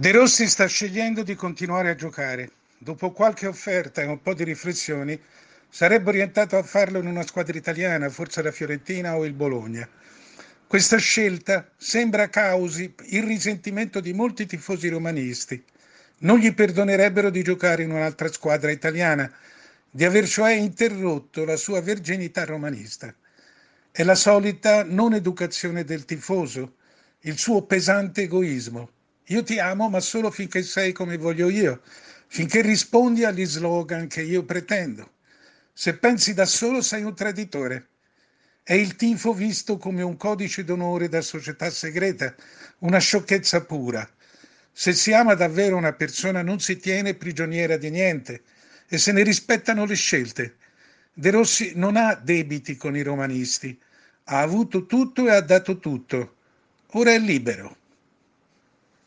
De Rossi sta scegliendo di continuare a giocare. Dopo qualche offerta e un po' di riflessioni, sarebbe orientato a farlo in una squadra italiana, forse la Fiorentina o il Bologna. Questa scelta sembra causi il risentimento di molti tifosi romanisti. Non gli perdonerebbero di giocare in un'altra squadra italiana, di aver cioè interrotto la sua verginità romanista. È la solita non educazione del tifoso, il suo pesante egoismo. Io ti amo, ma solo finché sei come voglio io, finché rispondi agli slogan che io pretendo. Se pensi da solo sei un traditore. È il tifo visto come un codice d'onore da società segreta, una sciocchezza pura. Se si ama davvero una persona non si tiene prigioniera di niente e se ne rispettano le scelte. De Rossi non ha debiti con i romanisti, ha avuto tutto e ha dato tutto. Ora è libero.